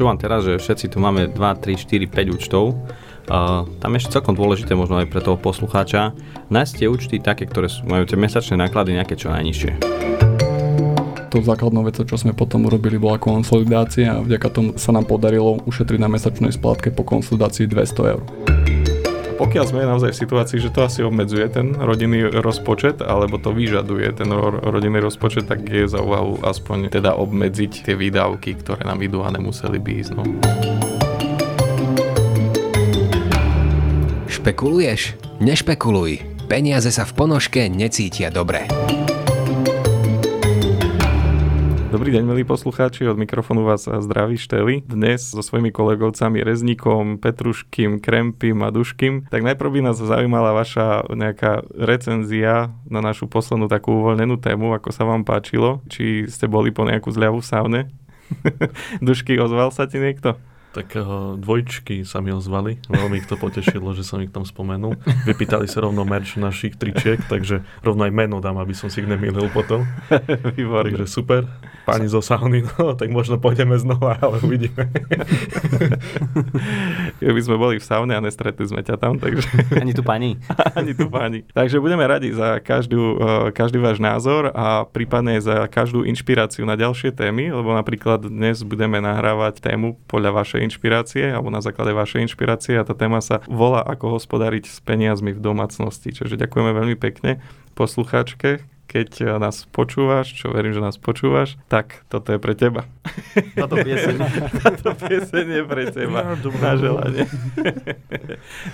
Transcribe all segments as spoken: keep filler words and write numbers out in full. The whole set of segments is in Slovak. počúvam teraz, že všetci tu máme dva, tri, štyri, päť účtov. Uh, tam ešte celkom dôležité možno aj pre toho poslucháča nájsť tie účty také, ktoré sú, majú tie mesačné náklady nejaké čo najnižšie. To základnou vecou, čo sme potom urobili, bola konsolidácia a vďaka tomu sa nám podarilo ušetriť na mesačnej splátke po konsolidácii dvesto eur. Pokiaľ sme naozaj v situácii, že to asi obmedzuje ten rodinný rozpočet, alebo to vyžaduje ten rodinný rozpočet, tak je za úvahu aspoň teda obmedziť tie výdavky, ktoré nám idú a nemuseli by ísť. No. Špekuluješ? Nešpekuluj. Peniaze sa v ponožke necítia dobre. Dobrý deň, milí poslucháči, od mikrofónu vás zdraví Šteli. Dnes so svojimi kolegovcami Rezníkom, Petruškým, Krempim a Duškým. Tak najprv by nás zaujímala vaša nejaká recenzia na našu poslednú takú uvoľnenú tému, ako sa vám páčilo. Či ste boli po nejakú zľavu v saune? Dušky, ozval sa ti niekto? Tak dvojčky sa mi ozvali, veľmi ich to potešilo, že som ich tam spomenul. Vypýtali sa rovno merch našich tričiek, takže rovno aj meno dám, aby som si ich nemýlil potom. Výborné. Takže super. Pani zo sauny, no tak možno pôjdeme znova, ale uvidíme. Keby sme boli v saune a nestretli sme ťa tam, takže... Ani tu pani. Ani tu pani. Takže budeme radi za každú, každý váš názor a prípadne za každú inšpiráciu na ďalšie témy, lebo napríklad dnes budeme nahrávať tému podľa vašej inšpirácie, alebo na základe vašej inšpirácie a tá téma sa volá ako hospodáriť s peniazmi v domácnosti. Čiže ďakujeme veľmi pekne poslucháčke, keď nás počúvaš, čo verím, že nás počúvaš, tak toto je pre teba. Táto pieseň. Táto pieseň je pre teba. Na želanie.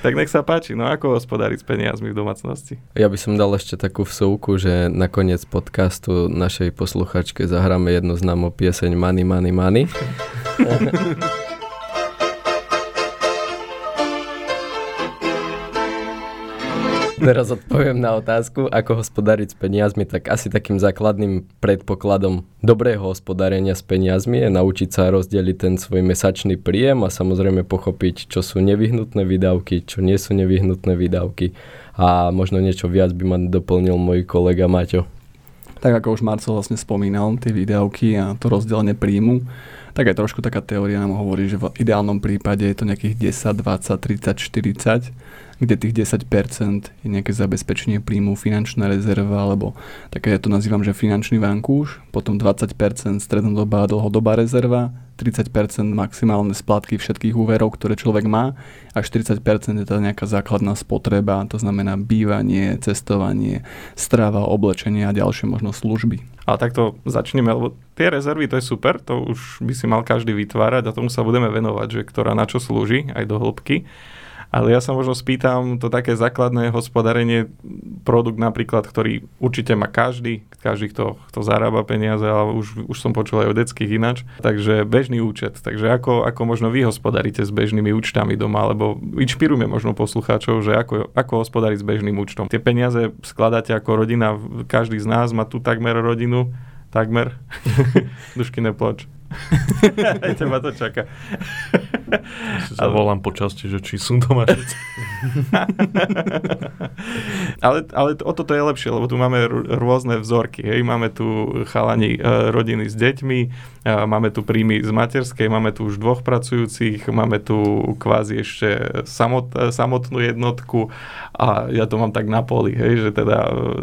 Tak nech sa páči, no ako hospodáriť s peniazmi v domácnosti? Ja by som dal ešte takú vsúku, že na koniec podcastu našej posluchačke zahráme jednu známu pieseň Money, Money, Money. Teraz odpoviem na otázku, ako hospodáriť s peniazmi, tak asi takým základným predpokladom dobrého hospodárenia s peniazmi je naučiť sa rozdeliť ten svoj mesačný príjem a samozrejme pochopiť, čo sú nevyhnutné výdavky, čo nie sú nevyhnutné výdavky a možno niečo viac by ma doplnil môj kolega Maťo. Tak ako už Marcel vlastne spomínal, tie výdavky a to rozdelenie príjmu, tak aj trošku taká teória nám hovorí, že v ideálnom prípade je to nejakých desať, dvadsať, tridsať, štyridsať, kde tých desať percent je nejaké zabezpečenie príjmu, finančná rezerva, alebo také ja to nazývam, že finančný vankúš, potom dvadsať percent strednodobá a dlhodobá rezerva, tridsať percent maximálne splátky všetkých úverov, ktoré človek má a štyridsať percent je tá nejaká základná spotreba, to znamená bývanie, cestovanie, strava, oblečenie a ďalšie možno služby. A takto začneme, lebo tie rezervy to je super, to už by si mal každý vytvárať a tomu sa budeme venovať, že ktorá na čo slúži aj do hĺbky. Ale ja sa možno spýtam, to také základné hospodárenie, produkt napríklad, ktorý určite má každý, každý, kto, kto zarába peniaze, ale už, už som počul aj o detských ináč, takže bežný účet. Takže ako, ako možno vy hospodaríte s bežnými účtami doma, lebo inšpirujeme možno poslucháčov, že ako, ako hospodariť s bežným účtom. Tie peniaze skladáte ako rodina, každý z nás má tu takmer rodinu, takmer, Dušky neploč. Aj teba to čaká. Ale volám po časti, že či som doma. ale, ale o toto je lepšie, lebo tu máme rôzne vzorky. Hej? Máme tu chalani e, rodiny s deťmi, e, máme tu príjmy z materskej, máme tu už dvoch pracujúcich, máme tu kvázi ešte samot, samotnú jednotku a ja to mám tak na poli, hej? Že teda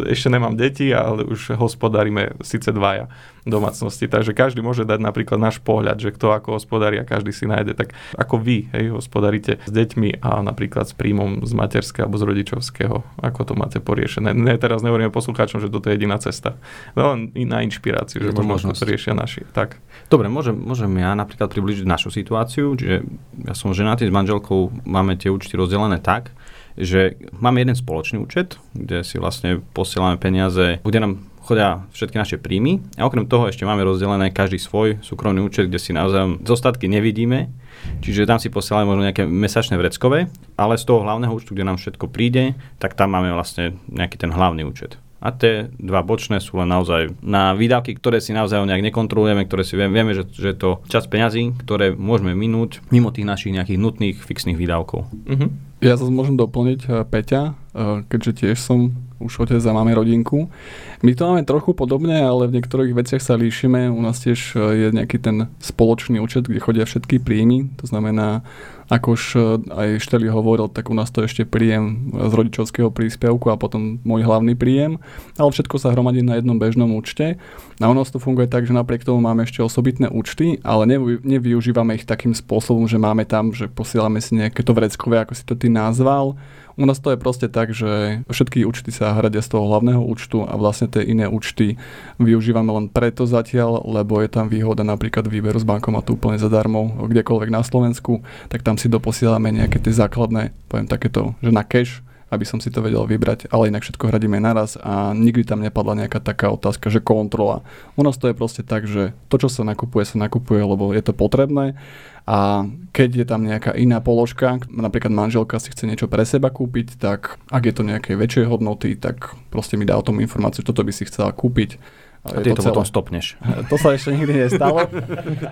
ešte nemám deti, ale už hospodárime síce dvaja domácnosti. Takže každý môže dať napríklad náš pohľad, že kto ako hospodári a každý si nájde. Tak ako vy, hej, hospodárite s deťmi a napríklad s príjmom z materského alebo z rodičovského, ako to máte poriešené. Ne, teraz nehovoríme poslucháčom, že toto je jediná cesta. No len na inšpiráciu, je že možno to riešia naši. Tak. Dobre, môžem, môžem ja napríklad priblížiť našu situáciu, čiže ja som ženatý s manželkou, máme tie účty rozdelené tak, že máme jeden spoločný účet, kde si vlastne posielame peniaze, kde nám chodia všetky naše príjmy a okrem toho ešte máme rozdelené každý svoj súkromný účet, kde si naozaj zostatky nevidíme, čiže tam si posielame možno nejaké mesačné vreckové, ale z toho hlavného účtu, kde nám všetko príde, tak tam máme vlastne nejaký ten hlavný účet. A tie dva bočné sú len naozaj na výdavky, ktoré si naozaj nejak nekontrolujeme, ktoré si vieme, že, že je to čas peňazí, ktoré môžeme minúť mimo tých našich nejakých nutných fixných výdavkov. Mhm. Ja sa môžem doplniť, Peťa, keďže tiež som už otec a máme rodinku. My to máme trochu podobne, ale v niektorých veciach sa líšime. U nás tiež je nejaký ten spoločný účet, kde chodia všetky príjmy. To znamená, ako už aj Šteli hovoril, tak u nás to je ešte príjem z rodičovského príspevku a potom môj hlavný príjem. Ale všetko sa hromadí na jednom bežnom účte. A u nás to funguje tak, že napriek tomu máme ešte osobitné účty, ale nevy, nevyužívame ich takým spôsobom, že máme tam, že posielame si nejaké to vreckové, ako si to ty nazval. U nás to je proste tak, že všetky účty sa hradia z toho hlavného účtu a vlastne tie iné účty využívame len preto zatiaľ, lebo je tam výhoda napríklad výberu z bankomatu úplne zadarmo, kdekoľvek na Slovensku, tak tam si doposielame nejaké tie základné, poviem takéto, že na cash, aby som si to vedel vybrať, ale inak všetko hradíme naraz a nikdy tam nepadla nejaká taká otázka, že kontrola. U nás to je proste tak, že to, čo sa nakupuje, sa nakupuje, lebo je to potrebné. A keď je tam nejaká iná položka, napríklad manželka si chce niečo pre seba kúpiť, tak ak je to nejakej väčšej hodnoty, tak proste mi dá o tom informáciu, že toto by si chcela kúpiť. A ty to, to potom stopneš. To sa ešte nikdy nestalo.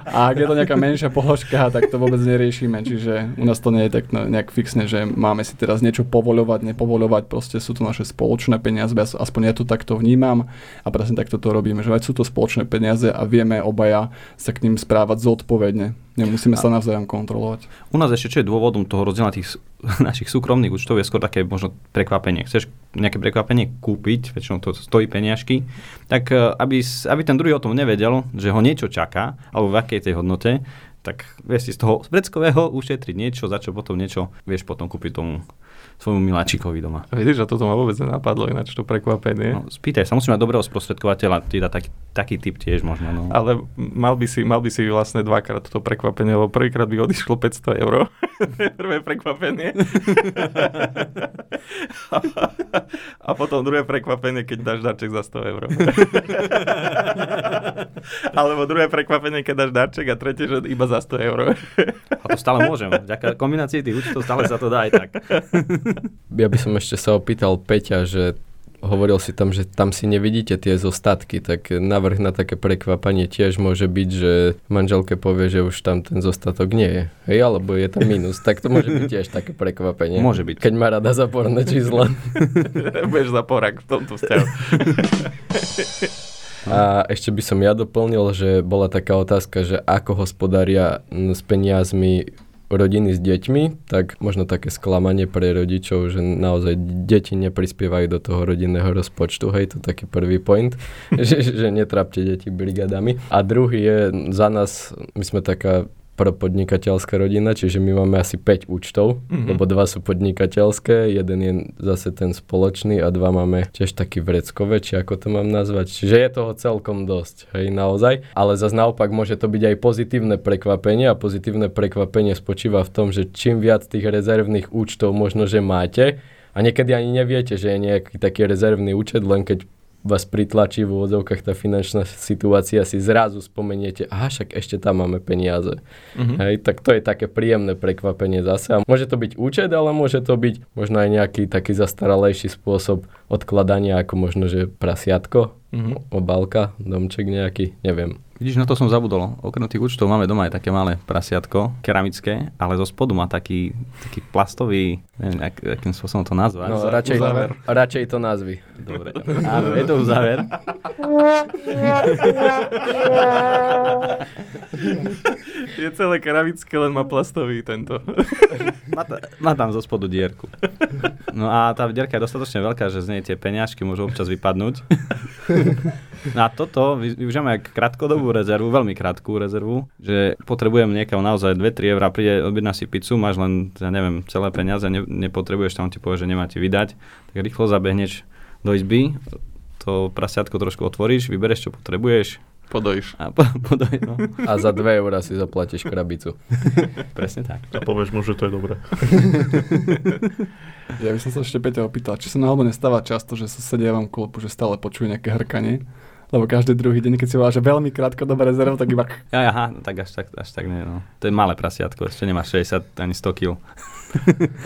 A ak je to nejaká menšia položka, tak to vôbec neriešime. Čiže u nás to nie je tak nejak fixne, že máme si teraz niečo povoľovať, nepovoľovať. Proste sú to naše spoločné peniaze. Aspoň ja to takto vnímam a presne takto to robíme. Že sú to spoločné peniaze a vieme obaja sa k ním správať zodpovedne. Nemusíme sa navzájom kontrolovať. U nás ešte, čo je dôvodom toho rozdiela tých našich súkromných účtov, je skôr také možno prekvapenie. Chceš nejaké prekvapenie kúpiť, väčšinou to stojí peniažky, tak aby, aby ten druhý o tom nevedel, že ho niečo čaká, alebo v akej tej hodnote, tak vieš si z toho vreckového ušetriť niečo, za čo potom niečo vieš potom kúpiť tomu svojmu miláčikovi doma. Vidíš, že toto ma vôbec nenapadlo, ináč to prekvapenie. No, spýtaj sa, musím mať dobrého sprostredkovateľa, ti dá taký, taký typ tiež možno. No. Ale mal by, si, mal by si vlastne dvakrát toto prekvapenie, lebo prvýkrát by odišlo päťsto eur. Prvé prekvapenie. a, a potom druhé prekvapenie, keď dáš darček za sto eur. Alebo druhé prekvapenie, keď dáš darček a tretie, že iba za sto eur. A to stále môžem. Vďaka kombinácii tých účtov stále sa to dá aj tak. Ja by som ešte sa opýtal Peťa, že hovoril si tam, že tam si nevidíte tie zostatky, tak navrh na také prekvapanie tiež môže byť, že manželke povie, že už tam ten zostatok nie je. Hej, alebo je tam mínus. Tak to môže byť tiež také prekvapenie. Môže byť. Keď má rada záporné čísla. Budeš záporák v tomto vzťahu. A ešte by som ja doplnil, že bola taká otázka, že ako hospodária s peniazmi rodiny s deťmi, tak možno také sklamanie pre rodičov, že naozaj deti neprispievajú do toho rodinného rozpočtu. Hej, to taký prvý point, že, že netrápte deti brigádami. A druhý je za nás, my sme taká propodnikateľská rodina, čiže my máme asi päť účtov, mm-hmm. lebo dva sú podnikateľské, jeden je zase ten spoločný a dva máme tiež taký vreckové, či ako to mám nazvať. Čiže je toho celkom dosť, hej, naozaj. Ale zase naopak môže to byť aj pozitívne prekvapenie a pozitívne prekvapenie spočíva v tom, že čím viac tých rezervných účtov možno, že máte a niekedy ani neviete, že je nejaký taký rezervný účet, len keď vás pritlačí v úvodzovkách tá finančná situácia, si zrazu spomeniete, aha, však ešte tam máme peniaze. Mm-hmm. Hej, tak to je také príjemné prekvapenie zase. A môže to byť účet, ale môže to byť možno aj nejaký taký zastaralejší spôsob odkladania, ako možno, že prasiatko, mm-hmm. obálka, domček nejaký, neviem. Vidíš, na to som zabudol. Okrem tých účtov máme doma aj také malé prasiatko, keramické, ale zo spodu má taký, taký plastový, neviem, ak, akým spôsobom to nazvať. No, radšej, radšej to nazvi. Dobre. Áno, je to uzáver. Je celé keramické, len má plastový tento. Má, ta, má tam zo spodu dierku. No a tá dierka je dostatočne veľká, že z nej tie peniažky môžu občas vypadnúť. No a toto využívame aj krátkodobú rezervu, veľmi krátku rezervu, že potrebujem niekam naozaj dve tri eurá, príde, objedná si pizzu, máš len, ja neviem, celé peniaze, ne, nepotrebuješ, tam ti povie, že nemáte vydať, tak rýchlo zabehneš do izby, to prasiatko trošku otvoríš, vybereš, čo potrebuješ. Podojíš. A, po, podoj, no. A za dve eurá si zaplatíš krabicu. Presne tak. A povieš mu, že to je dobré. Ja by som sa ešte Peťa opýtal, či sa náhodou nestáva často, že sa sedia vám klopu, že stále počuje nejaké hrkanie. lebo každý druhý deň, keď si voláš, že veľmi krátkodobé rezervu, tak iba... Ja, aha, no tak až tak, až tak nie, no. To je malé prasiatko, ešte nemá šesťdesiat ani sto kilogramov.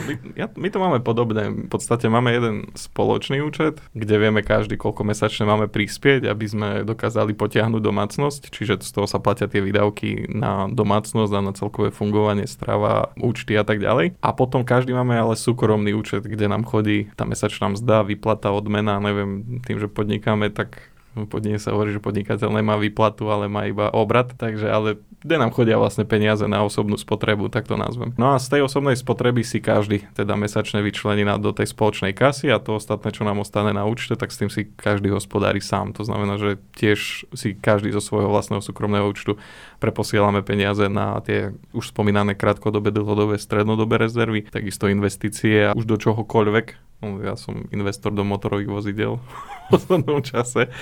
My, ja, my to máme podobné. V podstate máme jeden spoločný účet, kde vieme každý, koľko mesačne máme prispieť, aby sme dokázali potiahnuť domácnosť. Čiže z toho sa platia tie výdavky na domácnosť a na celkové fungovanie, strava, účty a tak ďalej. A potom každý máme ale súkromný účet, kde nám chodí tá mesačná mzda, výplata, odmena, neviem, tým, že podnikáme, tak... Podnie sa hovorí, že podnikateľ nemá výplatu, ale má iba obrat, takže ale kde nám chodia vlastne peniaze na osobnú spotrebu, tak to nazvem. No a z tej osobnej spotreby si každý teda mesačne vyčlení na, do tej spoločnej kasy a to ostatné, čo nám ostane na účte, tak s tým si každý hospodári sám. To znamená, že tiež si každý zo svojho vlastného súkromného účtu preposielame peniaze na tie už spomínané krátkodobé, dlhodobé, strednodobé rezervy, takisto investície a už do čohokoľvek. Ja som investor do motorových vozidiel v poslednom čase,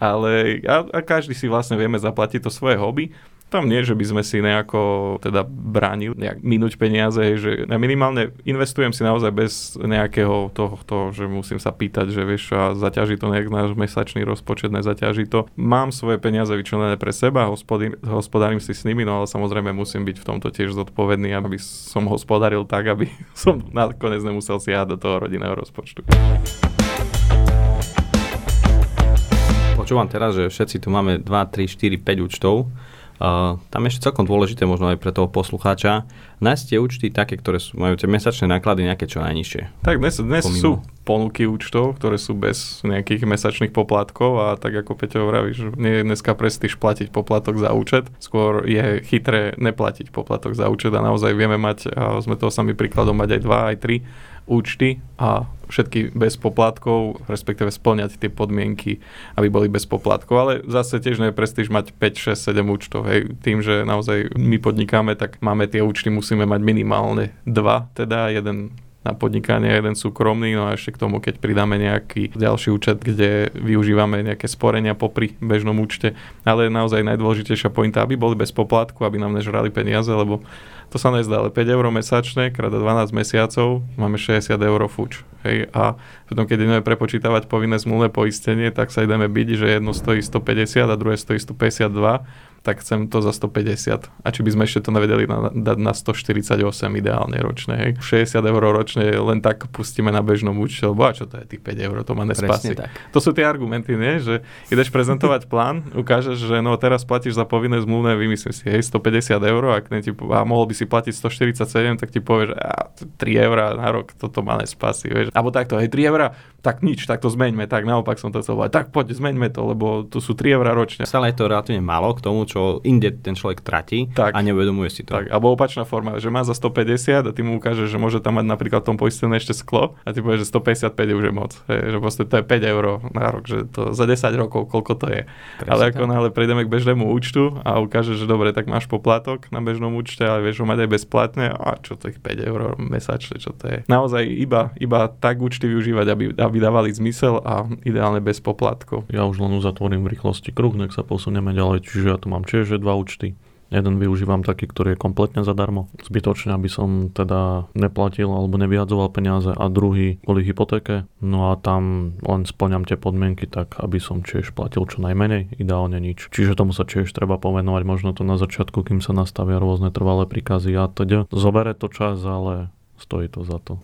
ale a, a každý si vlastne vieme zaplatiť to svoje hobby. Tam nie, že by sme si nejako teda bránili nejak minúť peniaze, že minimálne investujem si naozaj bez nejakého tohto, že musím sa pýtať, že vieš, a zaťaží to nejak náš mesačný rozpočet, nezaťaží to. Mám svoje peniaze vyčlenené pre seba, hospodí, hospodárim si s nimi, no ale samozrejme musím byť v tomto tiež zodpovedný, aby som hospodaril tak, aby som nakoniec nemusel siahať do toho rodinného rozpočtu. Počúvam teraz, že všetci tu máme dva, tri, štyri, päť účtov. Uh, tam ešte celkom dôležité možno aj pre toho poslucháča nájsť tie účty také, ktoré sú, majú tie mesačné náklady nejaké čo najnižšie. Tak dnes, dnes sú ponuky účtov, ktoré sú bez nejakých mesačných poplatkov a tak ako Peťo hovorí, že nie je dneska prestíž platiť poplatok za účet, skôr je chytré neplatiť poplatok za účet a naozaj vieme mať, a sme toho sami príkladom, mať aj dva, aj tri účty a všetky bez poplatkov, respektíve splňať tie podmienky, aby boli bez poplatkov. Ale zase tiež nie je prestíž mať päť, šesť, sedem účtov. Hej. Tým, že naozaj my podnikáme, tak máme tie účty, musíme mať minimálne dva, teda jeden na podnikanie, jeden súkromný, no a ešte k tomu, keď pridáme nejaký ďalší účet, kde využívame nejaké sporenia popri bežnom účte. Ale naozaj najdôležitejšia pointa, aby boli bez poplatku, aby nám nežrali peniaze, lebo to sa nezdá, ale päť eur mesačne, krát dvanásť mesiacov, máme šesťdesiat eur fuč. Hej, a potom, keď ideme prepočítavať povinné zmluvné poistenie, tak sa ideme byť, že jedno stojí stopäťdesiat a druhé stojí stopäťdesiatdva, tak chcem to za stopäťdesiat. A či by sme ešte to nevedeli na, dať na stoštyridsaťosem ideálne ročne. Hej. šesťdesiat eur ročne len tak pustíme na bežnom účte, lebo a čo to je tých päť eur, to ma nespasí. To sú tie argumenty, nie? Že ideš prezentovať plán, ukážeš, že no teraz platíš za povinné zmluvné, vymyslím si, hej, stopäťdesiat eur, a, ti, a mohol by si platiť stoštyridsaťsedem, tak ti povieš, a tri eurá na rok, toto ma nespasí. Vieš. Alebo takto, hej, tri eurá, tak nič, tak to zmeňme, tak naopak som to chcel povedať, tak poď, zmeňme to, lebo tu sú tri eurá ročne. Stále je to relatívne málo k tomu, čo inde ten človek tratí tak, a neuvedomuje si to. Tak, alebo opačná forma, že má za stopäťdesiat a ty mu ukážeš, že môže tam mať napríklad v tom poistené ešte sklo a ty povieš, že stopäťdesiatpäť je už je moc, hej, že proste to je päť eur na rok, že to za desať rokov, koľko to je. Prečo ale ako náhle prejdeme k bežnému účtu a ukážeš, že dobre, tak máš poplatok na bežnom účte, ale vieš ho mať aj bezplatne, a čo to je päť eur mesačne, čo to je. Naozaj iba, iba tak účty využívať, aby, aby dávali zmysel a ideálne bez poplatkov. Ja už len uzatvorím v rýchlosti kruh, nech sa posunieme ďalej, čiže ja tu mám tiež dva účty. Jeden využívam taký, ktorý je kompletne zadarmo. Zbytočne, aby som teda neplatil alebo nevyhadzoval peniaze, a druhý kvôli hypotéke. No a tam len splňam tie podmienky tak, aby som tiež platil čo najmenej, ideálne nič. Čiže tomu sa tiež treba povenovať možno to na začiatku, kým sa nastavia rôzne trvalé príkazy a teda. Zobere to čas, ale stojí to za to.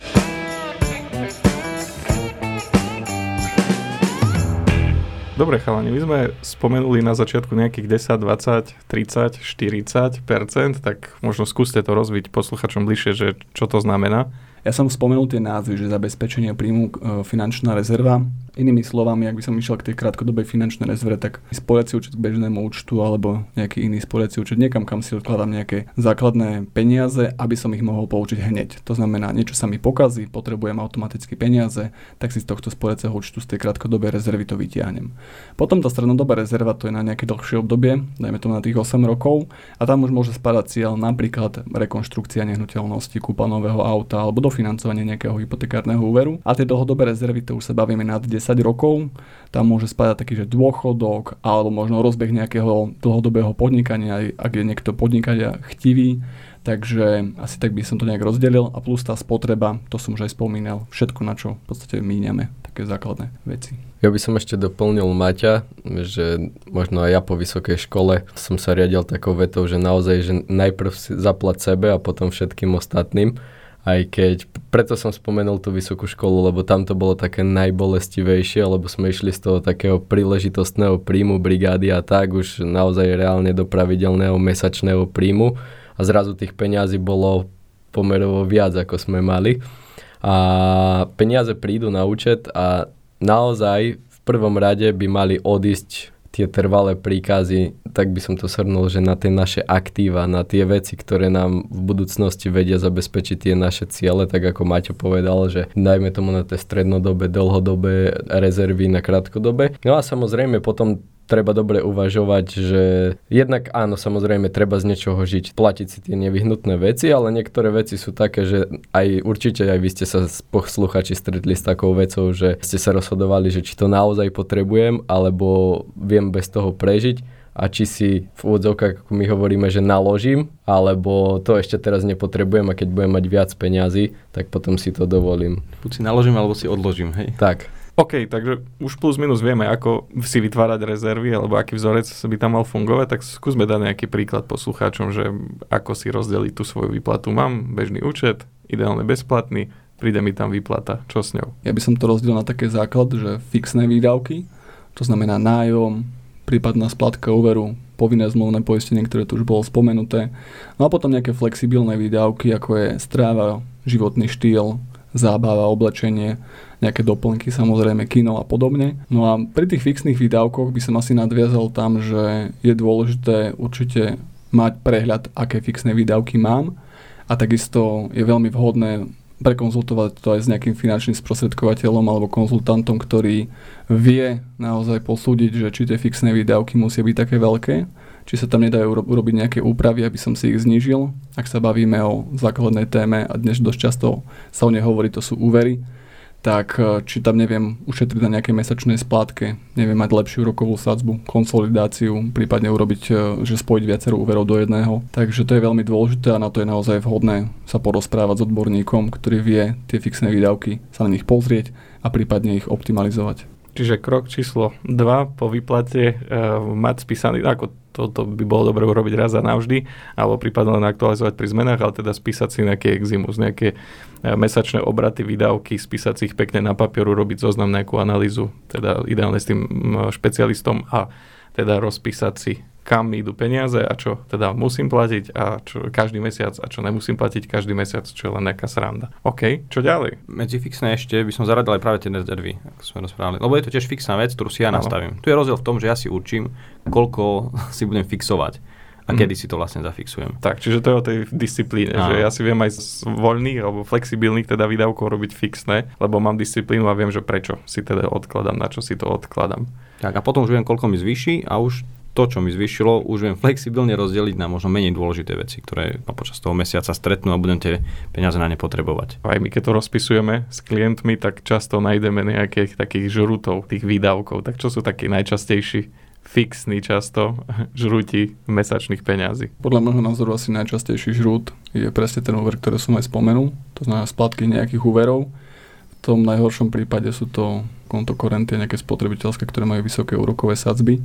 Dobre chalani, my sme spomenuli na začiatku nejakých desať, dvadsať, tridsať, štyridsať percent, tak možno skúste to rozbiť posluchačom bližšie, že čo to znamená. Ja som spomenul tie názvy, že zabezpečenie príjmu, finančná rezerva. Inými slovami, ak by som išiel k tej krátkodobej finančnej rezerve, tak sporiaci účet k bežnému účtu alebo nejaký iný sporiaci účet, niekam, kam si odkladám nejaké základné peniaze, aby som ich mohol použiť hneď. To znamená, niečo sa mi pokazí, potrebujem automaticky peniaze, tak si z tohto sporiaceho účtu, z tej krátkodobej rezervy to vytiahnem. Potom tá strednodobá rezerva, to je na nejaké dlhšie obdobie, dajme tomu na tých osem rokov, a tam už môže spadať cieľ napríklad rekonštrukcia nehnuteľnosti, kúpa nového auta alebo financovanie nejakého hypotekárneho úveru, a tie dlhodobé rezervy, to už sa bavíme nad 10 desať rokov. Tam môže spadať taký, že dôchodok alebo možno rozbeh nejakého dlhodobého podnikania, ak je niekto podnikania chtivý. Takže asi tak by som to nejak rozdelil. A plus tá spotreba, to som už aj spomínal, všetko, na čo v podstate míňame, také základné veci. Ja by som ešte doplnil Maťa, že možno aj ja po vysokej škole som sa riadil takou vetou, že naozaj, že najprv zaplať sebe a potom všetkým ostatným. Aj keď, preto som spomenul tú vysokú školu, lebo tam to bolo také najbolestivejšie, lebo sme išli z toho takého príležitostného príjmu brigády a tak už naozaj reálne do pravidelného mesačného príjmu a zrazu tých peňazí bolo pomerovo viac, ako sme mali. A peniaze prídu na účet a naozaj v prvom rade by mali odísť tie trvalé príkazy, tak by som to shrnul, že na tie naše aktíva, na tie veci, ktoré nám v budúcnosti vedia zabezpečiť tie naše ciele, tak ako Maťo povedal, že dajme tomu na tie strednodobé, dlhodobé rezervy na krátkodobé. No a samozrejme potom treba dobre uvažovať, že jednak áno, samozrejme treba z niečoho žiť, platiť si tie nevyhnutné veci, ale niektoré veci sú také, že aj určite aj vy ste sa posluchači stretli s takou vecou, že ste sa rozhodovali, že či to naozaj potrebujem, alebo viem bez toho prežiť. A či si v úvodzovkách, ako my hovoríme, že naložím, alebo to ešte teraz nepotrebujem a keď budem mať viac peňazí, tak potom si to dovolím. Buď si naložím, alebo si odložím, hej? Tak. OK, takže už plus minus vieme, ako si vytvárať rezervy, alebo aký vzorec by tam mal fungovať, tak skúsme dať nejaký príklad poslucháčom, že ako si rozdeliť tú svoju výplatu. Mám bežný účet, ideálne bezplatný, príde mi tam výplata. Čo s ňou? Ja by som to rozdelil na také základ, že fixné výdavky, to znamená nájom, prípadná splatka úveru, povinné zmluvné poistenie, ktoré tu už bolo spomenuté. No a potom nejaké flexibilné výdavky, ako je stráva, životný štýl, zábava, oblečenie, nejaké doplnky, samozrejme kino a podobne. No a pri tých fixných výdavkoch by som asi nadviazal tam, že je dôležité určite mať prehľad, aké fixné výdavky mám a takisto je veľmi vhodné prekonzultovať to aj s nejakým finančným sprostredkovateľom alebo konzultantom, ktorý vie naozaj posúdiť, že či tie fixné výdavky musia byť také veľké, či sa tam nedajú urobiť nejaké úpravy, aby som si ich znížil. Ak sa bavíme o základnej téme a dnes dosť často sa o nej hovorí, to sú úvery, tak či tam neviem ušetriť na nejakej mesačnej splátke, neviem mať lepšiu rokovú sadzbu, konsolidáciu, prípadne urobiť, že spojiť viacero úverov do jedného. Takže to je veľmi dôležité a na to je naozaj vhodné sa porozprávať s odborníkom, ktorý vie tie fixné výdavky, sa na nich pozrieť a prípadne ich optimalizovať. Čiže krok číslo dva po výplate uh, mať spísaný, ako toto by bolo dobre urobiť raz a navždy, alebo prípadne len aktualizovať pri zmenách, ale teda spísať si nejaký eximus, nejaké uh, mesačné obraty, výdavky, spísať si ich pekne na papieru, robiť zoznam, nejakú analýzu, teda ideálne s tým špecialistom a teda rozpísať si, kam idú peniaze a čo teda musím platiť a čo každý mesiac a čo nemusím platiť každý mesiac, čo je len nejaká sranda. OK, čo ďalej? Medzi fixné ešte by som zaradil aj práve tie rezervy, ako sme rozprávali, lebo je to tiež fixná vec, ktorú si ja no. nastavím. Tu je rozdiel v tom, že ja si určím, koľko si budem fixovať a mm. kedy si to vlastne zafixujem. Tak, čiže to je o tej disciplíne, a. že ja si viem aj z voľných alebo flexibilných teda výdavkov robiť fixné, lebo mám disciplínu a viem, že prečo si teda odkladám, na čo si to odkladám. Tak a potom už viem, koľko mi zvýši a už to, čo mi zvýšilo, už viem flexibilne rozdeliť na možno menej dôležité veci, ktoré počas toho mesiaca stretnú a budem tie peniaze na ne potrebovať. Aj my, keď to rozpisujeme s klientmi, tak často nájdeme nejakých takých žrutov, tých výdavkov. Tak čo sú takí najčastejší fixní často žruti mesačných peňazí? Podľa môjho názoru asi najčastejší žrut je presne ten úver, ktorý som aj spomenul. To znamená splátky nejakých úverov. V tom najhoršom prípade sú to kontokorenty, nejaké spotrebiteľské, ktoré majú vysoké úrokové sadzby.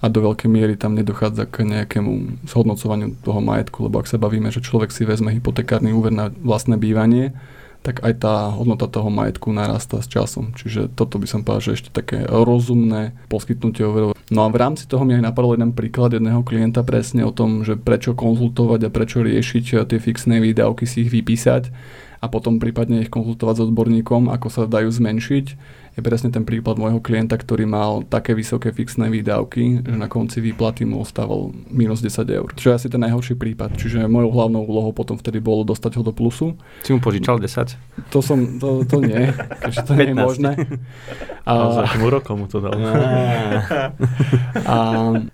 A do veľkej miery tam nedochádza k nejakému zhodnocovaniu toho majetku, lebo ak sa bavíme, že človek si vezme hypotekárny úver na vlastné bývanie, tak aj tá hodnota toho majetku narastá s časom. Čiže toto by som povedal, že ešte také rozumné poskytnutie úverov. No a v rámci toho mi aj napadol jeden príklad jedného klienta presne o tom, že prečo konzultovať a prečo riešiť tie fixné výdavky, si ich vypísať a potom prípadne ich konzultovať s odborníkom, ako sa dajú zmenšiť. Je presne ten príklad môjho klienta, ktorý mal také vysoké fixné výdavky, že na konci výplaty mu ostával minus desať eur. Čo je asi ten najhorší prípad. Čiže mojou hlavnou úlohou potom vtedy bolo dostať ho do plusu. Si mu požičal desať? To som, to, to nie. Takže to nie je možné. A za tým úrokom mu to dal. A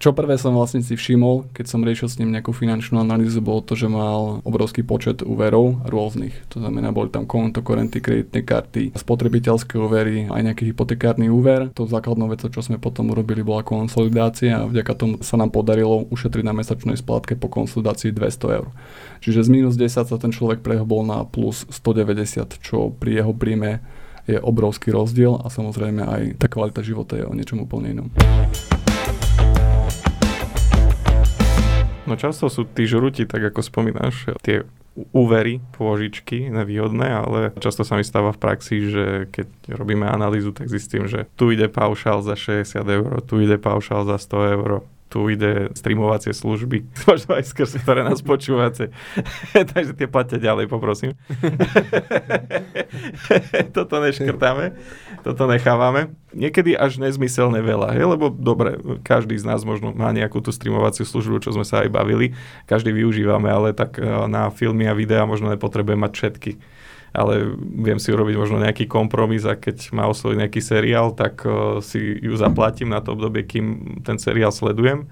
čo prvé som vlastne si všimol, keď som riešil s ním nejakú finančnú analýzu, bolo to, že mal obrovský počet úverov rôznych. To znamená, boli tam kontokorenty, kreditné karty, spotrebiteľské úvery, aj nejaký hypotekárny úver. To základnou vecou, čo sme potom urobili, bola konsolidácia a vďaka tomu sa nám podarilo ušetriť na mesačnej splátke po konsolidácii dvesto eur. Čiže z minus desať sa ten človek prehobol na plus stodeväťdesiat, čo pri jeho príjme je obrovský rozdiel a samozrejme aj tá kvalita života je o niečom úplne inom. No často sú tí žrúti, tak ako spomínaš, tie úvery, pôžičky nevýhodné, ale často sa mi stáva v praxi, že keď robíme analýzu, tak zistím, že tu ide paušál za šesťdesiat eur, tu ide paušál za sto eur, tu ide streamovacie služby, možno aj skrz, ktoré nás počúvate. Takže tie platia ďalej, poprosím. Toto neškrtáme, toto nechávame. Niekedy až nezmyselne veľa, he? Lebo dobre, každý z nás možno má nejakú tú streamovaciu službu, čo sme sa aj bavili, každý využívame, ale tak na filmy a videá možno nepotrebuje mať všetky. Ale viem si urobiť možno nejaký kompromis a keď ma osloví nejaký seriál, tak si ju zaplatím na to obdobie, kým ten seriál sledujem.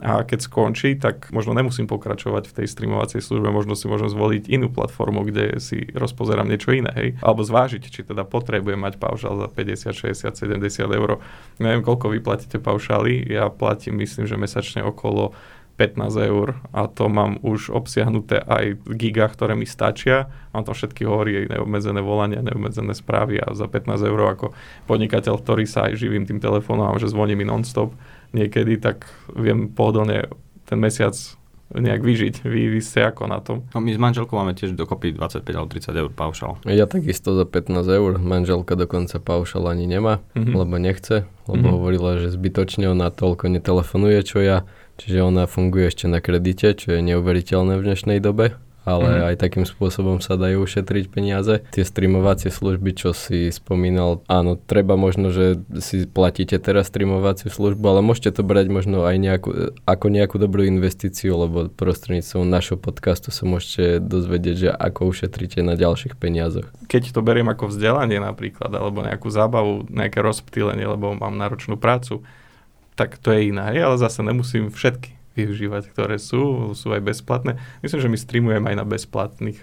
A keď skončí, tak možno nemusím pokračovať v tej streamovacej službe, možno si môžem zvoliť inú platformu, kde si rozpozerám niečo iné, hej. Alebo zvážiť, či teda potrebujem mať paušál za päťdesiat, šesťdesiat, sedemdesiat eur. Neviem, koľko vy platíte paušály, ja platím, myslím, že mesačne okolo pätnásť eur a to mám už obsiahnuté aj v gigách, ktoré mi stačia. Mám tam všetky hovorí, neobmedzené volania, neobmedzené správy a za pätnásť eur ako podnikateľ, ktorý sa aj živím tým telefónom a že zvoní mi non-stop niekedy, tak viem pohodlne ten mesiac nejak vyžiť. Vy, vy ste ako na tom? No, my s manželkou máme tiež dokopy dvadsaťpäť alebo tridsať eur paušal. Ja takisto za pätnásť eur. Manželka dokonca paušal ani nemá, mm-hmm. lebo nechce, lebo mm-hmm. hovorila, že zbytočne ona toľko netelefonuje, čo ja. Čiže ona funguje ešte na kredite, čo je neuveriteľné v dnešnej dobe, ale mm. aj takým spôsobom sa dajú ušetriť peniaze. Tie streamovacie služby, čo si spomínal, áno, treba možno, že si platíte teraz streamovaciu službu, ale môžete to brať možno aj nejakú, ako nejakú dobrú investíciu, lebo prostredníctvom našho podcastu sa môžete dozvedieť, že ako ušetríte na ďalších peniazoch. Keď to beriem ako vzdelanie napríklad, alebo nejakú zábavu, nejaké rozptýlenie, lebo mám náročnú prácu, tak to je iná, ale zase nemusím všetky využívať, ktoré sú, sú aj bezplatné. Myslím, že my streamujem aj na bezplatných.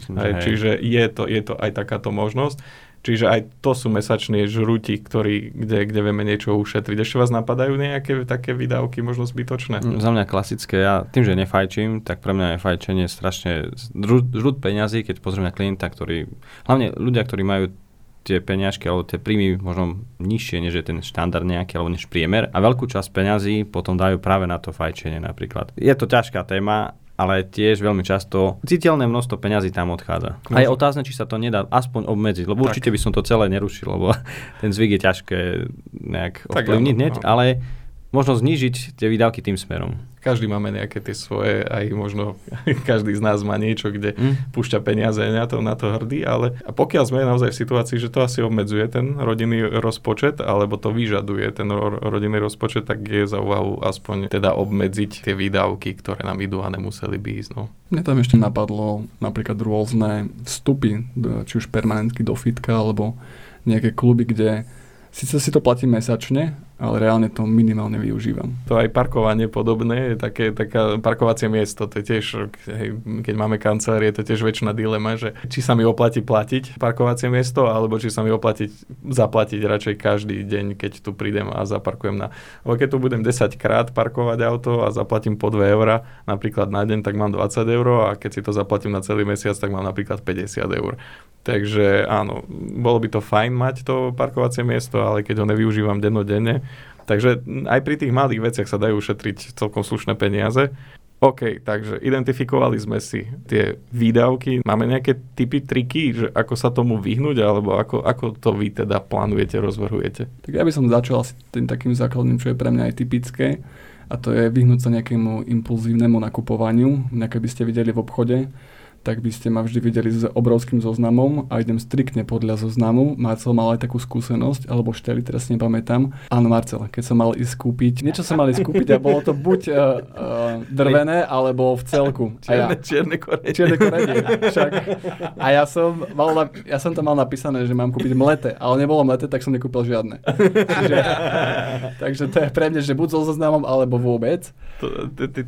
Myslím, aj, čiže je to, je to aj takáto možnosť. Čiže aj to sú mesačné žrúti, ktorí, kde, kde vieme niečo ušetriť. Ešte vás napadajú nejaké také výdavky, možno zbytočné? Za mňa klasické, ja tým, že nefajčím, tak pre mňa je fajčenie strašne žrút peňazí, keď pozriem na klienta, ktorí, hlavne ľudia, ktorí majú tie peňažky alebo tie príjmy možno nižšie, než je ten štandard nejaký alebo než priemer. A veľkú časť peňazí potom dajú práve na to fajčenie napríklad. Je to ťažká téma, ale tiež veľmi často citeľné množstvo peňazí tam odchádza. A je otázne, či sa to nedá aspoň obmedziť, lebo tak. Určite by som to celé nerušil, lebo ten zvyk je ťažké nejak ovplyvniť hneď, ale možno znížiť tie výdavky tým smerom. Každý máme nejaké tie svoje, aj možno každý z nás má niečo, kde mm. púšťa peniaze, na to, na to hrdí, ale a pokiaľ sme naozaj v situácii, že to asi obmedzuje ten rodinný rozpočet, alebo to vyžaduje ten ro- rodinný rozpočet, tak je za úvahu aspoň teda obmedziť tie výdavky, ktoré nám idú a nemuseli by ísť. No. Mne tam ešte napadlo napríklad rôzne vstupy, či už permanentky do fitka, alebo nejaké kluby, kde sice si to platím mesačne, ale reálne to minimálne využívam. To aj parkovanie podobné, je také, taká parkovacie miesto, to je tiež, keď máme kancelárie, to je tiež väčšina dilema, že či sa mi oplatí platiť parkovacie miesto, alebo či sa mi oplatí zaplatiť radšej každý deň, keď tu prídem a zaparkujem na... Lebo keď tu budem desaťkrát parkovať auto a zaplatím po dve eurá, napríklad na deň, tak mám dvadsať eur a keď si to zaplatím na celý mesiac, tak mám napríklad päťdesiat eur. Takže áno, bolo by to fajn mať to parkovacie miesto, ale keď ho nevyužívam dennodenne. Takže aj pri tých malých veciach sa dajú ušetriť celkom slušné peniaze. OK, takže identifikovali sme si tie výdavky. Máme nejaké typy, triky, že ako sa tomu vyhnúť, alebo ako, ako to vy teda plánujete, rozvrhujete? Tak ja by som začal s tým takým základným, čo je pre mňa aj typické. A to je vyhnúť sa nejakému impulzívnemu nakupovaniu. Nejaké by ste videli v obchode, tak by ste ma vždy videli s obrovským zoznamom a idem striktne podľa zoznamu. Marcel mal aj takú skúsenosť, alebo Šteli, teraz nepamätám. Áno, Marcel, keď som mal ísť kúpiť, niečo som mal ísť kúpiť a bolo to buď uh, uh, drvené, alebo v celku. Čierne, ja, čierne korenie. Čierne korenie, však. A ja som, mal, ja som tam mal napísané, že mám kúpiť mlete, ale nebolo mlete, tak som nekúpil žiadne. Čiže, takže to je pre mňa, že buď so zoznamom, alebo vôbec.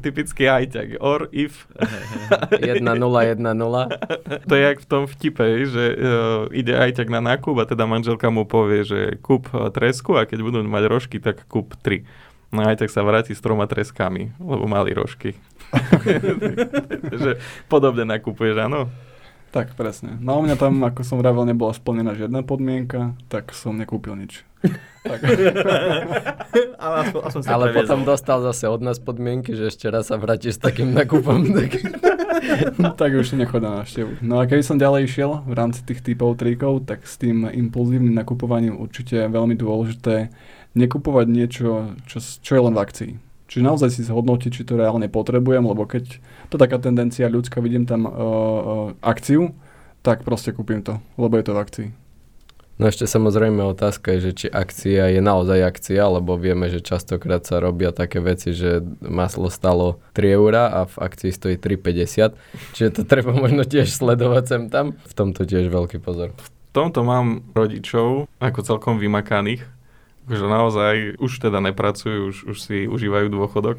Typický hajťak. Or, if. jedna nula jedna jedna nula. To je jak v tom vtipe, že uh, ide ajťak na nákup a teda manželka mu povie, že kúp tresku a keď budú mať rožky, tak kúp tri. No aj tak sa vráti s troma treskami, lebo mali rožky. Že podobne nakupuješ, áno? Tak, presne. No u mňa tam, ako som vravel, nebola splnená žiadna podmienka, tak som nekúpil nič. Tak. Ale, aspoň, aspoň Ale potom dostal zase od nás podmienky, že ešte raz sa vrátiš s takým nakupom. Tak, tak už nechod na návštevu. No a keby som ďalej išiel v rámci tých typov trikov, tak s tým impulzívnym nakupovaním určite veľmi dôležité nekupovať niečo, čo, čo je len v akcii. Čiže naozaj si zhodnotiť, či to reálne potrebujem, lebo keď to taká tendencia ľudská, vidím tam uh, akciu, tak proste kúpim to, lebo je to v akcii. No ešte samozrejme otázka je, že či akcia je naozaj akcia, lebo vieme, že častokrát sa robia také veci, že maslo stalo tri eurá a v akcii stojí tri päťdesiat, čiže to treba možno tiež sledovať sem tam. V tomto tiež veľký pozor. V tomto mám rodičov ako celkom vymakaných, že naozaj už teda nepracujú, už, už si užívajú dôchodok.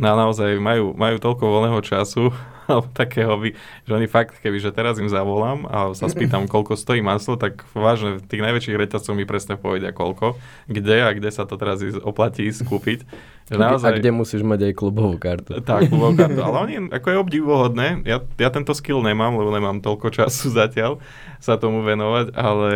No a naozaj majú, majú toľko voľného času, alebo takého, že oni fakt, keby, že teraz im zavolám a sa spýtam, koľko stojí maslo, tak vážne, v tých najväčších reťazcoch mi presne povedia, koľko, kde a kde sa to teraz oplatí skúpiť. Že naozaj, a kde musíš mať aj klubovú kartu. Tá, klubovú kartu. Ale oni, ako je obdivuhodné, ja, ja tento skill nemám, lebo nemám toľko času zatiaľ sa tomu venovať, ale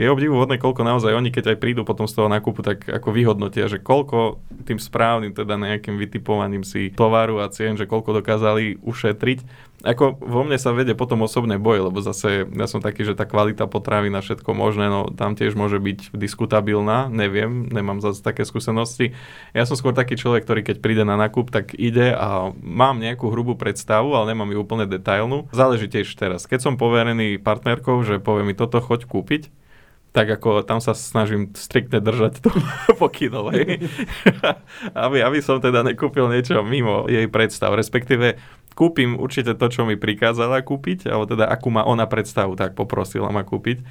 je obdivuhodné, koľko naozaj oni, keď aj prídu potom z toho nákupu, tak ako vyhodnotia, že koľko tým správnym, teda nejakým vytipovaním si tovaru a cien, že koľko dokázali ušetriť. Ako vo mne sa vedie potom osobné boje, lebo zase ja som taký, že tá kvalita potravy na všetko možné, no tam tiež môže byť diskutabilná, neviem, nemám zase také skúsenosti. Ja som skôr taký človek, ktorý keď príde na nákup, tak ide a mám nejakú hrubú predstavu, ale nemám ju úplne detailnú. Záleží tiež teraz. Keď som poverený partnerkou, že povie mi toto choď kúpiť, tak ako tam sa snažím striktne držať to pokynov, aby, aby som teda nekúpil niečo mimo jej predstav, respektíve kúpim určite to, čo mi prikázala kúpiť, alebo teda akú má ona predstavu, tak poprosila ma kúpiť.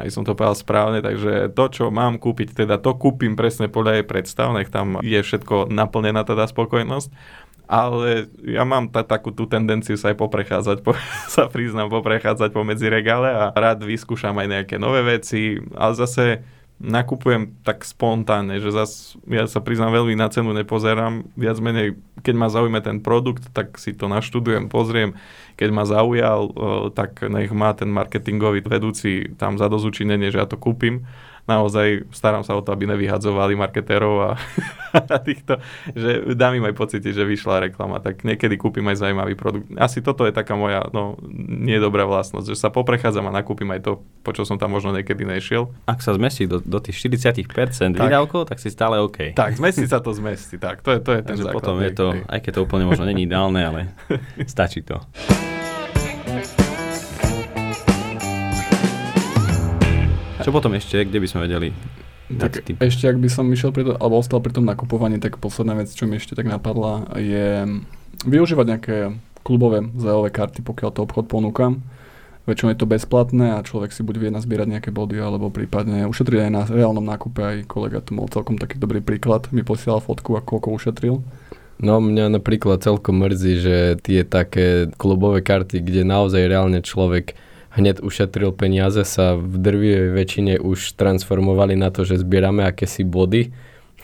Aj som to povedal správne, takže to, čo mám kúpiť, teda to kúpim presne podľa jej predstav, nech tam je všetko naplnená teda spokojnosť. Ale ja mám t- takú tú tendenciu sa aj poprechádzať, po, sa priznám, poprechádzať pomedzi regále a rád vyskúšam aj nejaké nové veci, ale zase nakupujem tak spontánne, že zase ja sa priznám, veľmi na cenu nepozerám, viac menej, keď ma zaujme ten produkt, tak si to naštudujem, pozriem, keď ma zaujal, tak nech má ten marketingový vedúci tam zadozučinenie, že ja to kúpim. Naozaj starám sa o to, aby nevyhadzovali marketérov a, a týchto, že dám im aj pocity, že vyšla reklama, tak niekedy kúpim aj zaujímavý produkt. Asi toto je taká moja, no, nedobrá vlastnosť, že sa poprechádzam a nakúpim aj to, po čo som tam možno niekedy nešiel. Ak sa zmestí do, do tých štyridsať percent výdavkov, tak si stále OK. Tak, zmestí sa to zmestí, tak, to je, to je ten Takže základ. Potom je to, aj keď to úplne možno není ideálne, ale stačí to. Čo potom ešte, kde by sme vedeli? Tak ešte, ak by som išiel pri to, alebo ostal pri tom nakupovaní, tak posledná vec, čo mi ešte tak napadla, je využívať nejaké klubové zájové karty, pokiaľ to obchod ponúka. Väčšinou je to bezplatné a človek si buď vie nazbierať nejaké body, alebo prípadne ušetriť aj na reálnom nákupe. Aj kolega tu mal celkom taký dobrý príklad, mi posielal fotku a koľko ušetril. No mňa napríklad celkom mrzí, že tie také klubové karty, kde naozaj reálne človek hneď ušetril peniaze, sa v drvivej väčšine už transformovali na to, že zbierame akési body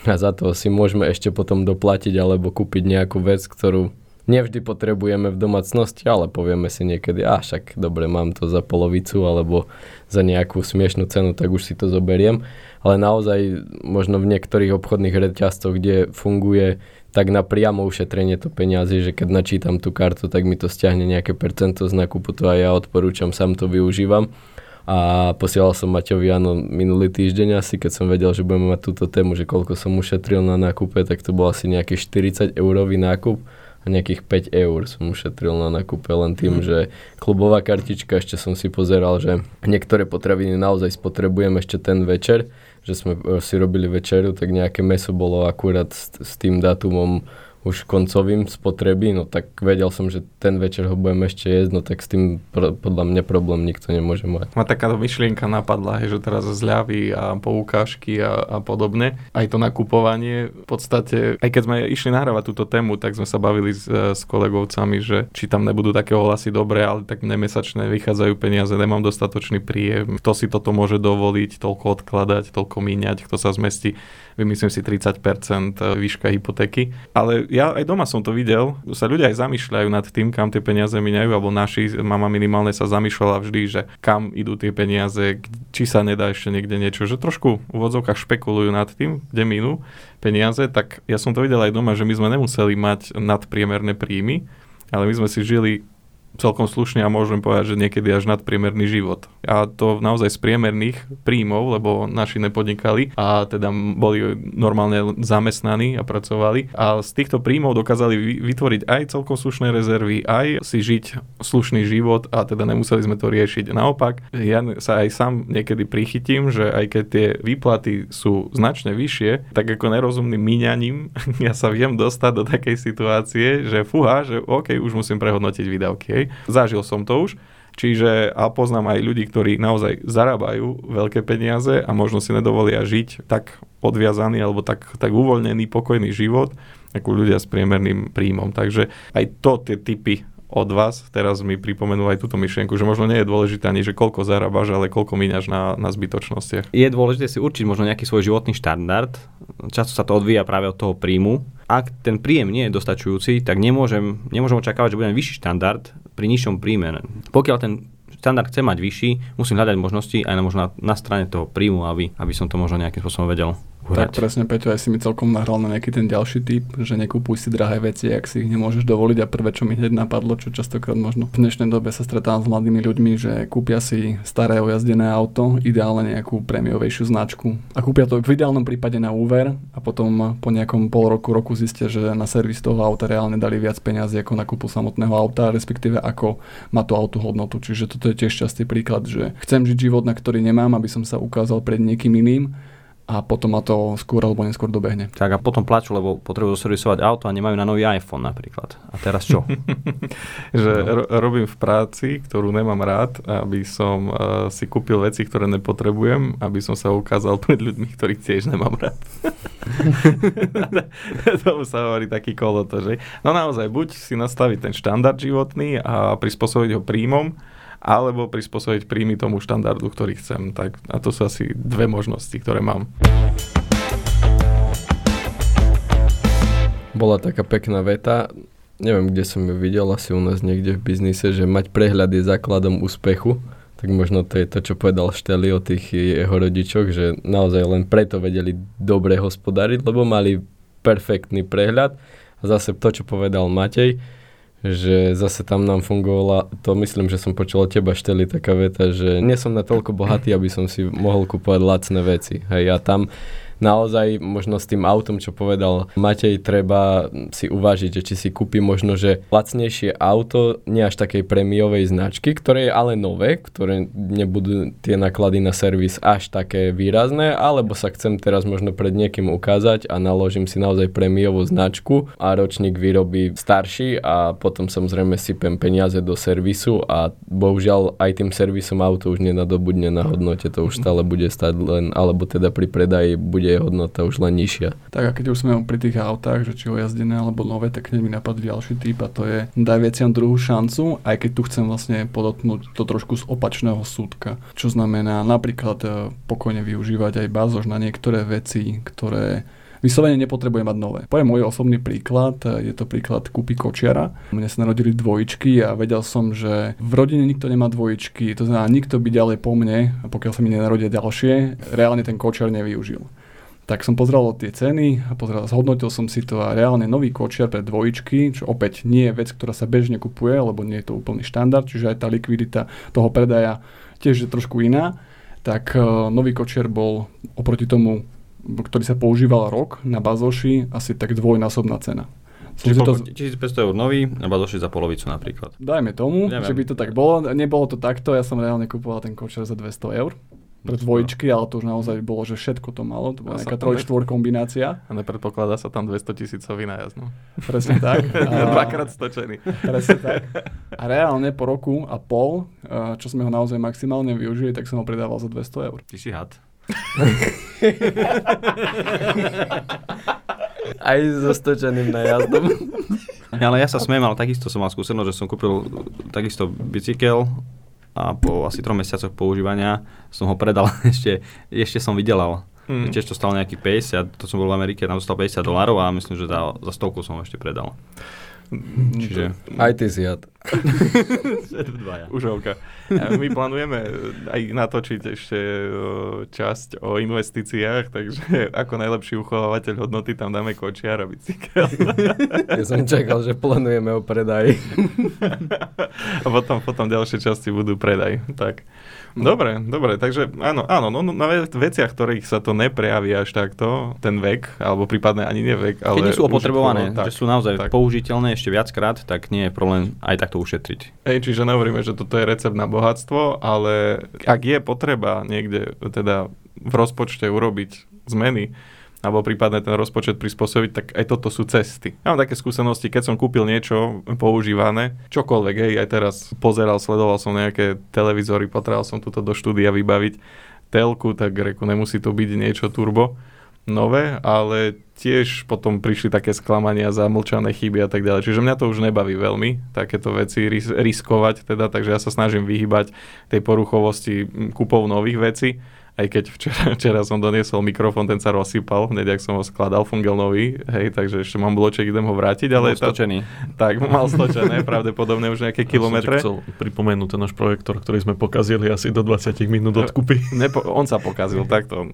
a za to si môžeme ešte potom doplatiť alebo kúpiť nejakú vec, ktorú nevždy potrebujeme v domácnosti, ale povieme si niekedy, a však dobre, mám to za polovicu alebo za nejakú smiešnú cenu, tak už si to zoberiem. Ale naozaj možno v niektorých obchodných reťazcoch, kde funguje tak na priamo ušetrenie to peňazí, že keď načítam tú kartu, tak mi to stiahne nejaké percento z nákupu, to aj ja odporúčam, sám to využívam. A posielal som Maťovi, áno, minulý týždeň asi, keď som vedel, že budeme mať túto tému, že koľko som ušetril na nákupe, tak to bol asi nejaký štyridsať eurový nákup a nejakých päť eur som ušetril na nákupe len tým, mm. že klubová kartička, ešte som si pozeral, že niektoré potraviny naozaj spotrebujem ešte ten večer, že sme si robili večeru, tak nejaké mäso bolo akurát s, s tým dátumom už koncovým spotreby, no tak vedel som, že ten večer ho budem ešte jesť, no tak s tým pro, podľa mňa problém nikto nemôže mať. Ma taká myšlienka napadla, že teraz zľavy a poukážky a, a podobne, aj to nakupovanie, v podstate, aj keď sme išli nahrávať túto tému, tak sme sa bavili s, s kolegovcami, že či tam nebudú také ohlasy dobre, ale tak mne mesačne vychádzajú peniaze, nemám dostatočný príjem, kto si toto môže dovoliť, toľko odkladať, toľko míňať, kto sa zmestí, vymyslím si tridsať percent výška hypotéky, ale ja aj doma som to videl, sa ľudia aj zamýšľajú nad tým, kam tie peniaze miňajú, alebo naši, mama minimálne sa zamýšľala vždy, že kam idú tie peniaze, či sa nedá ešte niekde niečo, že trošku v úvodzovkách špekulujú nad tým, kde minú peniaze, tak ja som to videl aj doma, že my sme nemuseli mať nadpriemerné príjmy, ale my sme si žili celkom slušne a môžem povedať, že niekedy až nadpriemerný život. A to naozaj z priemerných príjmov, lebo naši nepodnikali a teda boli normálne zamestnaní a pracovali. A z týchto príjmov dokázali vytvoriť aj celkom slušné rezervy, aj si žiť slušný život a teda nemuseli sme to riešiť. Naopak, ja sa aj sám niekedy prichytím, že aj keď tie výplaty sú značne vyššie, tak ako nerozumným míňaním ja sa viem dostať do takej situácie, že fúha, že OK, už musím prehodnotiť výdavky. Zažil som to už, čiže a poznám aj ľudí, ktorí naozaj zarábajú veľké peniaze a možno si nedovolia žiť tak odviazaný alebo tak, tak uvoľnený, pokojný život ako ľudia s priemerným príjmom. Takže aj to tie tipy od vás teraz mi pripomenul aj túto myšlienku, že možno nie je dôležité ani, že koľko zarábaš, ale koľko míňaš na, na zbytočnostiach. Je dôležité si určiť možno nejaký svoj životný štandard. Často sa to odvíja práve od toho príjmu. Ak ten príjem nie je dostačujúci, tak nemôžem, nemôžem očakávať, že budem vyšší štandard pri nižšom príjme. Pokiaľ ten štandard chcem mať vyšší, musím hľadať možnosti aj na, možno na, na strane toho príjmu, aby, aby som to možno nejakým spôsobom vedel urať. Tak presne, Peťo, aj si mi celkom nahral na nejaký ten ďalší tip, že nekúpuj si drahé veci, ak si ich nemôžeš dovoliť. A prvé, čo mi hneď napadlo, čo častokrát možno v dnešnej dobe sa stretávam s mladými ľuďmi, že kúpia si staré ojazdené auto, ideálne nejakú prémiovejšiu značku. A kúpia to v ideálnom prípade na úver a potom po nejakom pol roku, roku zistia, že na servis toho auta reálne dali viac peňazí ako na kúpu samotného auta, respektíve ako má to auto hodnotu. Čiže toto je tiež častý príklad, že chcem žiť život, na ktorý nemám, aby som sa ukázal pred niekým iným. A potom ma to skôr alebo neskôr dobehne. Tak a potom plaču, lebo potrebujú doservisovať auto a nemajú na nový iPhone napríklad. A teraz čo? Že no. ro- robím v práci, ktorú nemám rád, aby som uh, si kúpil veci, ktoré nepotrebujem, aby som sa ukázal pred ľuďmi, ktorých tiež nemám rád. Tomu sa hovorí taký kolotoč, že? No naozaj, buď si nastaviť ten štandard životný a prispôsobiť ho príjmom, alebo prispôsobiť príjmy tomu štandardu, ktorý chcem. Tak, a to sú asi dve možnosti, ktoré mám. Bola taká pekná veta, neviem, kde som ju videl, asi u nás niekde v biznise, že mať prehľad je základom úspechu. Tak možno to je to, čo povedal Šteli o tých jeho rodičoch, že naozaj len preto vedeli dobre hospodáriť, lebo mali perfektný prehľad. A zase to, čo povedal Matej, že zase tam nám fungovala, to myslím, že som počul od teba, Šteli, taká veta, že nie som natoľko bohatý, aby som si mohol kúpovať lacné veci. Hej, a tam naozaj možno s tým autom, čo povedal Matej, treba si uvážiť, či si kúpi možno, že lacnejšie auto, nie až takej prémiovej značky, ktoré je ale nové, ktoré nebudú tie náklady na servis až také výrazné, alebo sa chcem teraz možno pred niekým ukázať a naložím si naozaj prémiovú značku a ročník vyrobí starší a potom samozrejme sypem peniaze do servisu a bohužiaľ aj tým servisom auto už nenadobudne na hodnote, to už stále bude stať len, alebo teda pri predaji bude hodnota už len nižšia. Tak a keď už sme pri tých autách, že či ojazdené alebo nové, tak hneď mi napadl ďalší typ a to je daj veciam druhú šancu, aj keď tu chcem vlastne podotknúť to trošku z opačného súdka. Čo znamená napríklad pokojne využívať aj bazož na niektoré veci, ktoré vyslovene nepotrebuje mať nové. Poviem môj osobný príklad, je to príklad kúpy kočiara. Mne sa narodili dvojičky a vedel som, že v rodine nikto nemá dvojičky, to znamená nikto by ďalej po mne, a pokiaľ sa mi nenarodia ďalšie, reálne ten kočiar nevyužil. Tak som pozrel tie ceny a pozrel, zhodnotil som si to a reálne nový kočiar pre dvojičky, čo opäť nie je vec, ktorá sa bežne kupuje, lebo nie je to úplný štandard, čiže aj tá likvidita toho predaja tiež je trošku iná. Tak nový kočiar bol oproti tomu, ktorý sa používal rok na bazoši, asi tak dvojnásobná cena. Čiže to tisícpäťsto eur nový a bazoši za polovicu napríklad. Dajme tomu, neviem, že by to tak bolo. Nebolo to takto, ja som reálne kupoval ten kočiar za dvesto eur. pre dvojičky, ale to už naozaj bolo, že všetko to malo. To bola nejaká troj štyri kombinácia. A nepredpokladá sa tam dvestotisícový nájazd. No. Presne tak. A... Dvakrát stočený. Presne tak. A reálne po roku a pol, čo sme ho naozaj maximálne využili, tak som ho predával za dvesto eur. Ty si had. Aj so stočeným nájazdom. Ale ja sa smiem, ale takisto som mal skúsenosť, že som kúpil takisto bicykel a po asi troch mesiacoch používania som ho predal, ešte, ešte som vydelal. Mm. Tiež to stalo nejakých päťdesiat, to som bol v Amerike, tam dostal päťdesiat dolárov a myslím, že za, za stovku som ho ešte predal. Čiže... Aj ty si jad. Užovka. My plánujeme aj natočiť ešte časť o investíciách, takže ako najlepší uchovávateľ hodnoty tam dáme kočiar a bicykel. Ja som čakal, že plánujeme o predaji. A potom, potom ďalšie časti budú predaj. Tak. Dobre, dobre, takže áno, áno, no, no, na veciach, ktorých sa to neprejaví až takto, ten vek, alebo prípadne ani nevek, ale... Keď nie sú opotrebované, tak, že sú naozaj tak použiteľné ešte viackrát, tak nie je problém aj takto ušetriť. Hej, čiže nehovoríme, že toto je recept na bohatstvo, ale ak je potreba niekde teda v rozpočte urobiť zmeny, alebo prípadne ten rozpočet prispôsobiť, tak aj toto sú cesty. Ja mám také skúsenosti, keď som kúpil niečo používané, čokoľvek, hej, aj teraz pozeral, sledoval som nejaké televízory, potreboval som túto do štúdia vybaviť telku, tak reku, nemusí to byť niečo turbo nové, ale tiež potom prišli také sklamania, zamlčané chyby a tak ďalej. Čiže mňa to už nebaví veľmi, takéto veci ris- riskovať, teda, takže ja sa snažím vyhýbať tej poruchovosti kúpov nových vecí. Aj keď včera, včera som doniesol mikrofón, ten sa rozsypal, hneď ak som ho skladal, fungel nový, hej, takže ešte mám bloček, idem ho vrátiť, ale... Mal tá... stočený. Tak, mal stočené, pravdepodobne už nejaké kilometre. Ja som chcel pripomenúť ten náš projektor, ktorý sme pokazili asi do dvadsať minút od kúpy. Nepo- on sa pokazil, takto.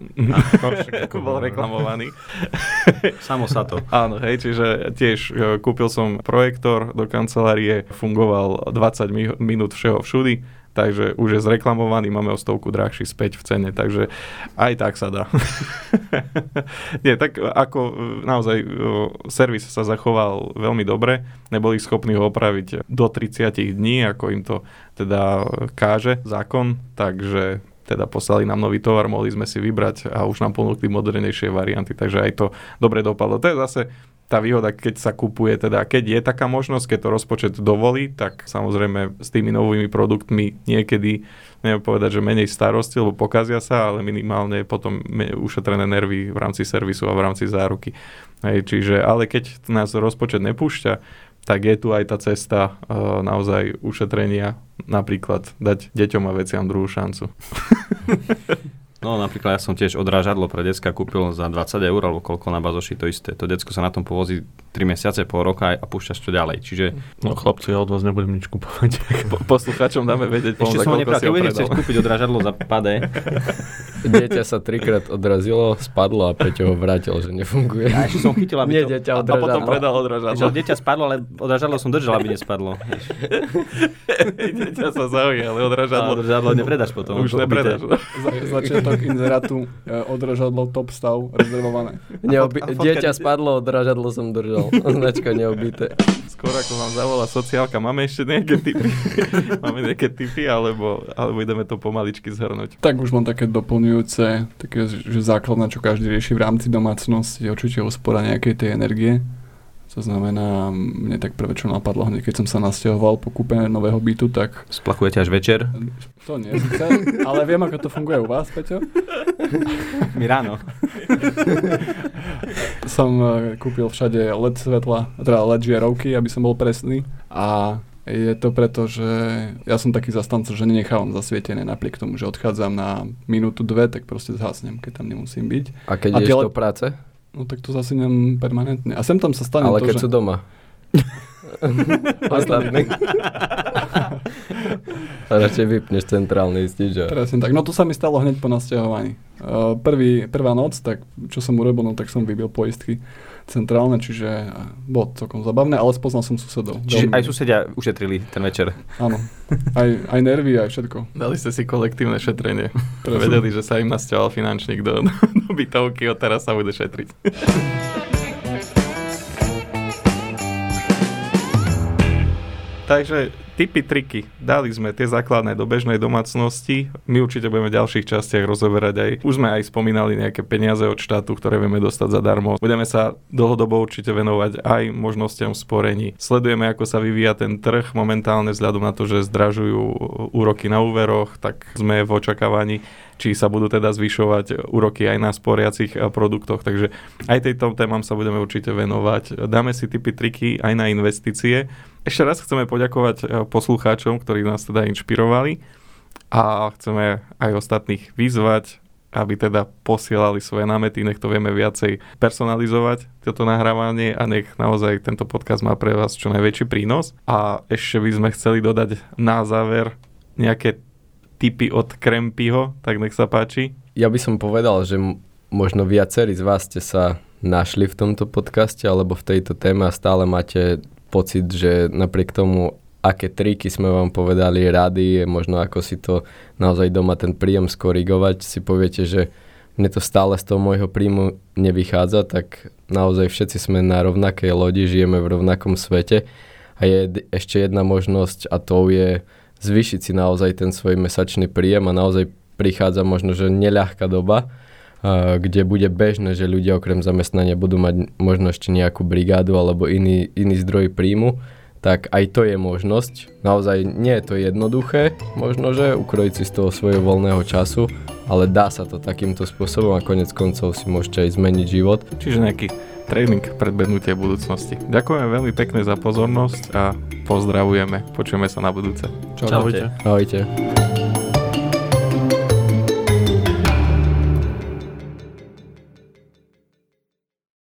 Bol reklamovaný. Samo sa to. Áno, hej, čiže tiež kúpil som projektor do kancelárie, fungoval dvadsať minút všeho všudy. Takže už je zreklamovaný, máme o stovku drahší späť v cene, takže aj tak sa dá. Nie, tak ako naozaj servis sa zachoval veľmi dobre, neboli schopní ho opraviť do tridsať dní, ako im to teda káže zákon, takže teda poslali nám nový tovar, mohli sme si vybrať a už nám ponúkli modernejšie varianty, takže aj to dobre dopadlo. To je zase tá výhoda, keď sa kupuje, teda keď je taká možnosť, keď to rozpočet dovolí, tak samozrejme s tými novými produktmi niekedy, neviem povedať, že menej starosti, lebo pokazia sa, ale minimálne potom ušetrené nervy v rámci servisu a v rámci záruky. Hej, čiže, ale keď nás rozpočet nepúšťa, tak je tu aj tá cesta uh, naozaj ušetrenia, napríklad dať deťom a veciam druhú šancu. No napríklad ja som tiež odrážadlo pre decka kúpil za dvadsať eur, alebo koľko na bazoši, to isté. To decko sa na tom povozí tri mesiace, pol roka a púšťaš to ďalej. Čiže... No chlapci, ja od vás nebudem nič kúpovať. Po, posluchačom dáme vedieť, ešte som neprávil, keď chceš kúpiť odrážadlo za pade. Dieťa sa trikrát odrazilo, spadlo a Peťo ho vrátil, že nefunguje. Ja ešte som chytil, aby to... Nie, dieťa odrážadlo. A potom predal odrážadlo. Že dieťa spadlo, ale odrážadlo som držal, aby nespadlo. Dieťa sa zaujal, ale odrážadlo... Odrážadlo nepredáš potom. Už nepredáš. Tak inzerátu odrážadlo top stav rezervované. Neobi- dieťa spadlo, odrážadlo som držal. Značka neobité. Skôr ako vám zavolá sociálka, máme ešte nejaké tipy? Máme nejaké tipy, alebo, alebo ideme to pomaličky zhrnúť? Tak už mám také doplňujúce, také, že základná, čo každý rieši v rámci domácnosti, je určite úspora nejakej tej energie. To znamená, mne tak prvé, čo napadlo hneď, keď som sa nasťahoval po kúpe nového bytu, tak... Splachujete až večer? To nie, ale viem, ako to funguje u vás, Peťo. My ráno. Som kúpil všade el é dé svetla, teda el é dé žiarovky, aby som bol presný. A je to preto, že ja som taký zastanca, že nenechávam zasvietené, napriek tomu, že odchádzam na minútu, dve, tak proste zhasnem, keď tam nemusím byť. A keď ideš tele... do práce? No tak to zasíňam permanentne. A sem tam sa stane ale to, že... Ale keď sú doma. Radšej vypneš centrálny stič. Presne tak. No to sa mi stalo hneď po nasťahovaní. Prvý, prvá noc, tak čo som urobil, no tak som vybil poistky centrálne, čiže bolo celkom zabavné, ale spoznal som susedov. Čiže veľmi... aj susedia ušetrili ten večer. Áno. Aj, aj nervy, aj všetko. Dali ste si kolektívne šetrenie. Vedeli, že sa im nasťahoval finančník do, do bytovky, od teraz sa bude šetriť. Takže tipy, triky. Dali sme tie základné do bežnej domácnosti. My určite budeme v ďalších častiach rozoberať aj. Už sme aj spomínali nejaké peniaze od štátu, ktoré vieme dostať zadarmo. Budeme sa dlhodobo určite venovať aj možnostiam sporení. Sledujeme, ako sa vyvíja ten trh momentálne vzhľadom na to, že zdražujú úroky na úveroch, tak sme v očakávaní, či sa budú teda zvyšovať úroky aj na sporiacich produktoch. Takže aj tejto témam sa budeme určite venovať. Dáme si tipy, triky aj na investície. Ešte raz chceme poďakovať poslucháčom, ktorí nás teda inšpirovali, a chceme aj ostatných vyzvať, aby teda posielali svoje námety, nech to vieme viacej personalizovať, toto nahrávanie, a nech naozaj tento podcast má pre vás čo najväčší prínos. A ešte by sme chceli dodať na záver nejaké tipy od Krempyho, tak nech sa páči. Ja by som povedal, že možno viacerí z vás ste sa našli v tomto podcaste alebo v tejto téme a stále máte pocit, že napriek tomu, aké triky sme vám povedali, rady, možno ako si to naozaj doma ten príjem skorigovať, si poviete, že mne to stále z toho môjho príjmu nevychádza, tak naozaj všetci sme na rovnakej lodi, žijeme v rovnakom svete a je ešte jedna možnosť, a to je zvýšiť si naozaj ten svoj mesačný príjem, a naozaj prichádza možno, že neľahká doba, kde bude bežné, že ľudia okrem zamestnania budú mať možno ešte nejakú brigádu alebo iný, iný zdroj príjmu, tak aj to je možnosť. Naozaj nie je to jednoduché, možno, že ukrojiť si z toho svojho voľného času, ale dá sa to takýmto spôsobom a konec koncov si môžete aj zmeniť život. Čiže nejaký tréning predbehnutia budúcnosti. Ďakujeme veľmi pekne za pozornosť a pozdravujeme. Počujeme sa na budúce. Čaute. Ahojte.